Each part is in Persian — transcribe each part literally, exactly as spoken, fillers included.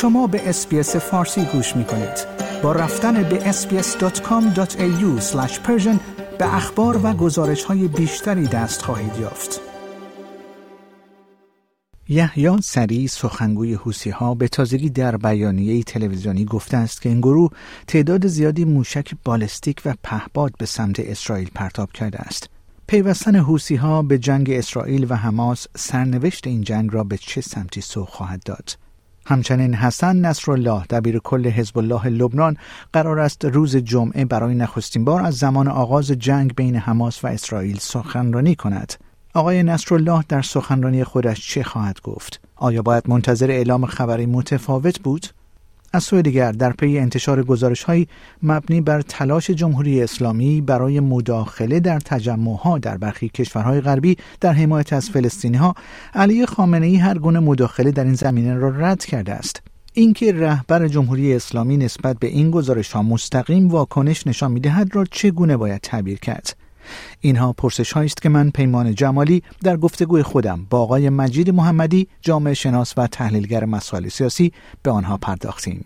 شما به اس‌بی‌اس فارسی گوش می‌کنید. با رفتن به اس بی اس دات کام دات ای یو اسلش پرشن به اخبار و گزارش‌های بیشتری دست خواهید یافت. یحیان سریعی سخنگوی حوثیها به تازگی در بیانیه تلویزیونی گفته است که این گروه تعداد زیادی موشک بالستیک و پهپاد به سمت اسرائیل پرتاب کرده است. پیوستن حوثیها به جنگ اسرائیل و حماس سرنوشت این جنگ را به چه سمتی سوق خواهد داد؟ همچنین حسن نصرالله دبیر کل حزب الله لبنان قرار است روز جمعه برای نخستین بار از زمان آغاز جنگ بین حماس و اسرائیل سخنرانی کند. آقای نصرالله در سخنرانی خودش چه خواهد گفت؟ آیا باید منتظر اعلام خبری متفاوت بود؟ از سوی دیگر در پی انتشار گزارش‌های مبنی بر تلاش جمهوری اسلامی برای مداخله در تجمع‌ها در برخی کشورهای غربی در حمایت از فلسطینی‌ها، علی خامنه‌ای هر گونه مداخله در این زمینه را رد کرده است. اینکه رهبر جمهوری اسلامی نسبت به این گزارش‌ها مستقیم واکنش نشان می‌دهد را چگونه باید تعبیر کرد؟ اینها پرسش هایی است که من پیمان جمالی در گفتگوی خودم با آقای مجید محمدی جامعه شناس و تحلیلگر مسائل سیاسی به آنها پرداختیم.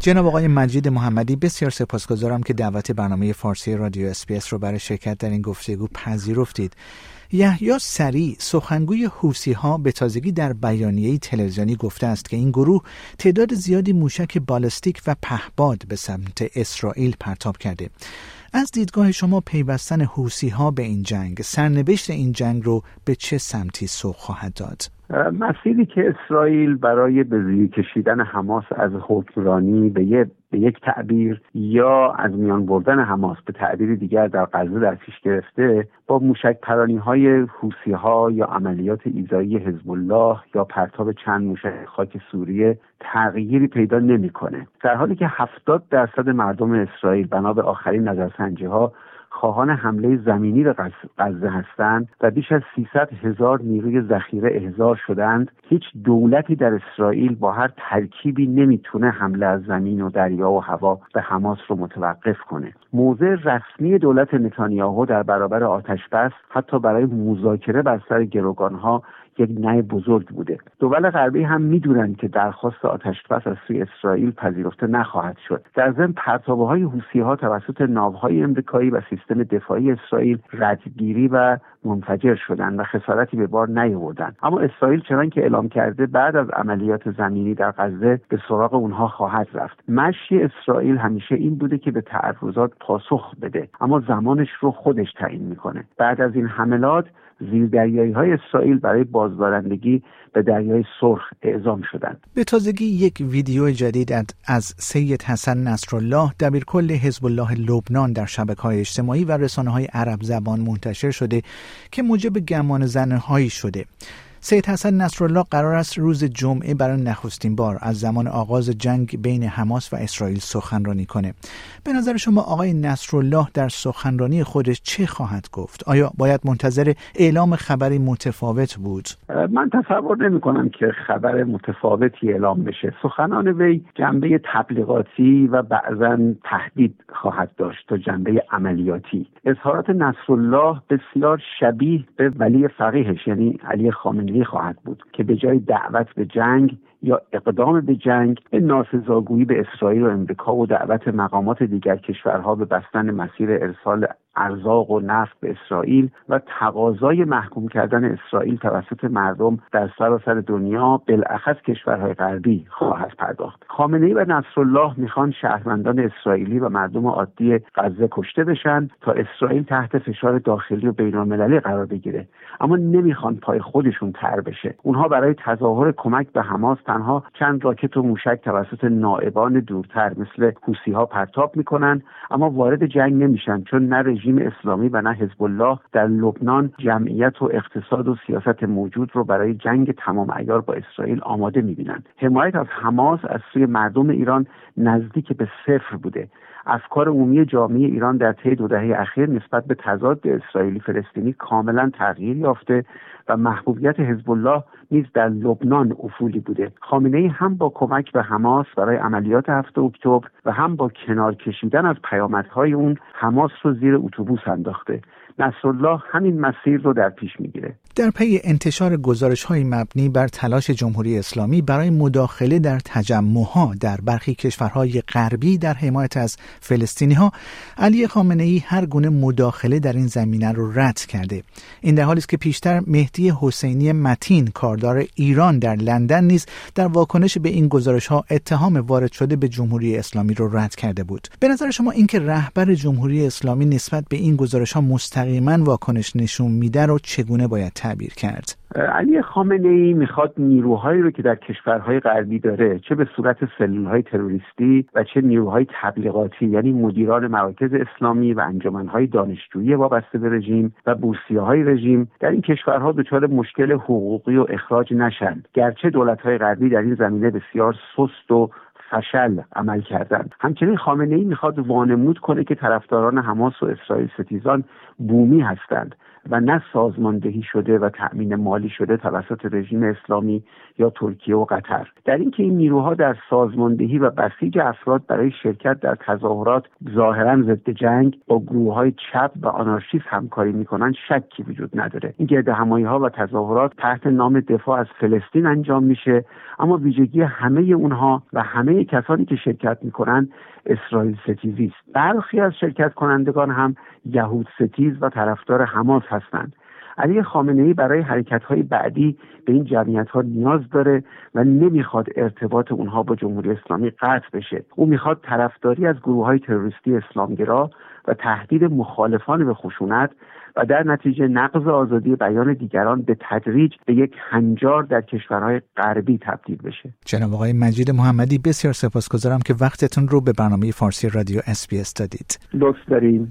جناب آقای مجید محمدی، بسیار سپاسگزارم که دعوت برنامه فارسی رادیو اس بی اس رو برای شرکت در این گفتگو پذیرفتید. یحیی سریع سخنگوی حوثیها به تازگی در بیانیه تلویزیونی گفته است که این گروه تعداد زیادی موشک بالستیک و پهپاد به سمت اسرائیل پرتاب کرده. از دیدگاه شما پیوستن حوثیها به این جنگ سرنوشت این جنگ رو به چه سمتی سوق خواهد داد؟ مسیری که اسرائیل برای به زیر کشیدن حماس از حکمرانی به یه به یک تعبیر یا از میان بردن حماس به تعبیر دیگر در غزه در پیش گرفته، با موشک پرانی‌های حوثی‌ها یا عملیات ایذایی حزب الله یا پرتاب چند موشک خاک سوریه تغییری پیدا نمی‌کنه، در حالی که هفتاد درصد مردم اسرائیل بنا به آخرین نظرسنجی‌ها خواهان حمله زمینی به غزه هستند و بیش از سیصد هزار نیروی ذخیره احضار شدند. هیچ دولتی در اسرائیل با هر ترکیبی نمیتونه حمله از زمین و دریا و هوا به حماس رو متوقف کنه. موضع رسمی دولت نتانیاهو در برابر آتشبس حتی برای مذاکره بر سر گروگانها یک نهی بزرگ بوده. دول غربی هم میدونن که درخواست آتشبس از سوی اسرائیل پذیرفته نخواهد شد. در ضمن پرتابه‌های حوثی‌ها توسط ناوهای آمریکایی و سیستم دفاعی اسرائیل ردگیری و منفجر شدند و خسارتی به بار نیاوردند. اما اسرائیل چنان که اعلام کرده بعد از عملیات زمینی در غزه به سراغ اونها خواهد رفت. مشی اسرائیل همیشه این بوده که به تعرضات پاسخ بده، اما زمانش رو خودش تعیین میکنه. بعد از این حملات زیردریایی‌های اسرائیل برای بازدارندگی به دریای سرخ اعزام شدند. به تازگی یک ویدیو جدید از سید حسن نصرالله دبیرکل حزب الله لبنان در شبکه‌های اجتماعی و رسانه‌های عرب زبان منتشر شده که موجب گمان زن‌هایی شده. سید حسن نصرالله قرار است روز جمعه برای نخستین بار از زمان آغاز جنگ بین حماس و اسرائیل سخنرانی کنه. به نظر شما آقای نصرالله در سخنرانی خودش چه خواهد گفت؟ آیا باید منتظر اعلام خبری متفاوت بود؟ من تصور نمی کنم که خبر متفاوتی اعلام بشه. سخنان وی جنبه تبلیغاتی و بعضاً تهدید خواهد داشت تا جنبه عملیاتی. اظهارات نصرالله بسیار شبیه به ولی فقیهش، یعنی علی خامنه‌ای خواهد بود که به جای دعوت به جنگ یا اقدام به جنگ، به ناسزاگویی به اسرائیل و امریکا و دعوت مقامات دیگر کشورها به بستن مسیر ارسال ارزاق و نفت به اسرائیل و تقاضای محکوم کردن اسرائیل توسط مردم در سراسر دنیا بالاخص کشورهای غربی خواهد پرداخت. خامنه‌ای و نصرالله میخوان شهروندان اسرائیلی و مردم عادی غزه کشته بشن تا اسرائیل تحت فشار داخلی و بین‌المللی قرار بگیره، اما نمیخوان پای خودشون تر بشه. اونها برای تظاهر کمک به حماس تنها چند راکت و موشک توسط نائبان دورتر مثل حوثیها پرتاب میکنن، اما وارد جنگ نمیشن، چون نه رژیم اسلامی و نه حزب الله در لبنان جمعیت و اقتصاد و سیاست موجود رو برای جنگ تمام عیار با اسرائیل آماده میبینن. حمایت از حماس از سوی مردم ایران نزدیک به صفر بوده. افکار عمومی جامعه ایران در طی دو دهه اخیر نسبت به تضاد اسرائیلی فلسطینی کاملا تغییر یافته و محبوبیت حزب الله نیز در لبنان افولی بوده. خامنه‌ای هم با کمک به حماس برای عملیات هفت اکتبر و هم با کنار کشیدن از پیامدهای اون حماس رو زیر اتوبوس انداخته. نصرالله همین مسیر رو در پیش میگیره. در پی انتشار گزارش‌های مبنی بر تلاش جمهوری اسلامی برای مداخله در تجمع‌ها در برخی کشورهای غربی در حمایت از فلسطینی‌ها، علی خامنه‌ای هر گونه مداخله در این زمینه رو رد کرده. این در حالی است که پیشتر مهدی حسینی متین، کاردار ایران در لندن، نیز در واکنش به این گزارش‌ها اتهام وارد شده به جمهوری اسلامی رو رد کرده بود. به نظر شما اینکه رهبر جمهوری اسلامی نسبت به این گزارش‌ها مستقیما واکنش نشون میده رو چگونه باید تعبیر کرد؟ علی خامنه‌ای میخواد نیروهایی رو که در کشورهای غربی داره، چه به صورت سلولهای تروریستی و چه نیروهای تبلیغاتی، یعنی مدیران مراکز اسلامی و انجمنهای دانشجویی وابسته به رژیم و بورسیه‌های رژیم، در این کشورها دچار مشکل حقوقی و اخراج نشن. گرچه دولت‌های غربی در این زمینه بسیار سست و فشل عمل کردند. همچنین خامنه‌ای میخواد وانمود کنه که طرفداران حماس و اسرائیل ستیزان بومی هستند و نه سازماندهی شده و تأمین مالی شده توسط رژیم اسلامی یا ترکیه و قطر. در اینکه این نیروها در سازماندهی و بسیج افراد برای شرکت در تظاهرات ظاهراً ضد جنگ با گروه‌های چپ و آنارشیست همکاری می‌کنند شکی وجود نداره. این گردهمایی‌ها و تظاهرات تحت نام دفاع از فلسطین انجام میشه، اما ویژگی همه اونها و همه کسانی که شرکت می‌کنند اسرائیل ستیزی است. برخی از شرکت کنندگان هم یهود ستیز و طرفدار حماس هستند. علی خامنه‌ای برای حرکت‌های بعدی به این جمعیت‌ها نیاز داره و نمی‌خواد ارتباط اونها با جمهوری اسلامی قطع بشه. او می‌خواد طرفداری از گروه‌های تروریستی اسلامگرا و تهدید مخالفان به خشونت و در نتیجه نقض آزادی بیان دیگران به تدریج به یک هنجار در کشورهای غربی تبدیل بشه. جناب آقای مجید محمدی، بسیار سپاسگزارم که وقتتون رو به برنامه فارسی رادیو اس بی اس دادید. لطف دارین.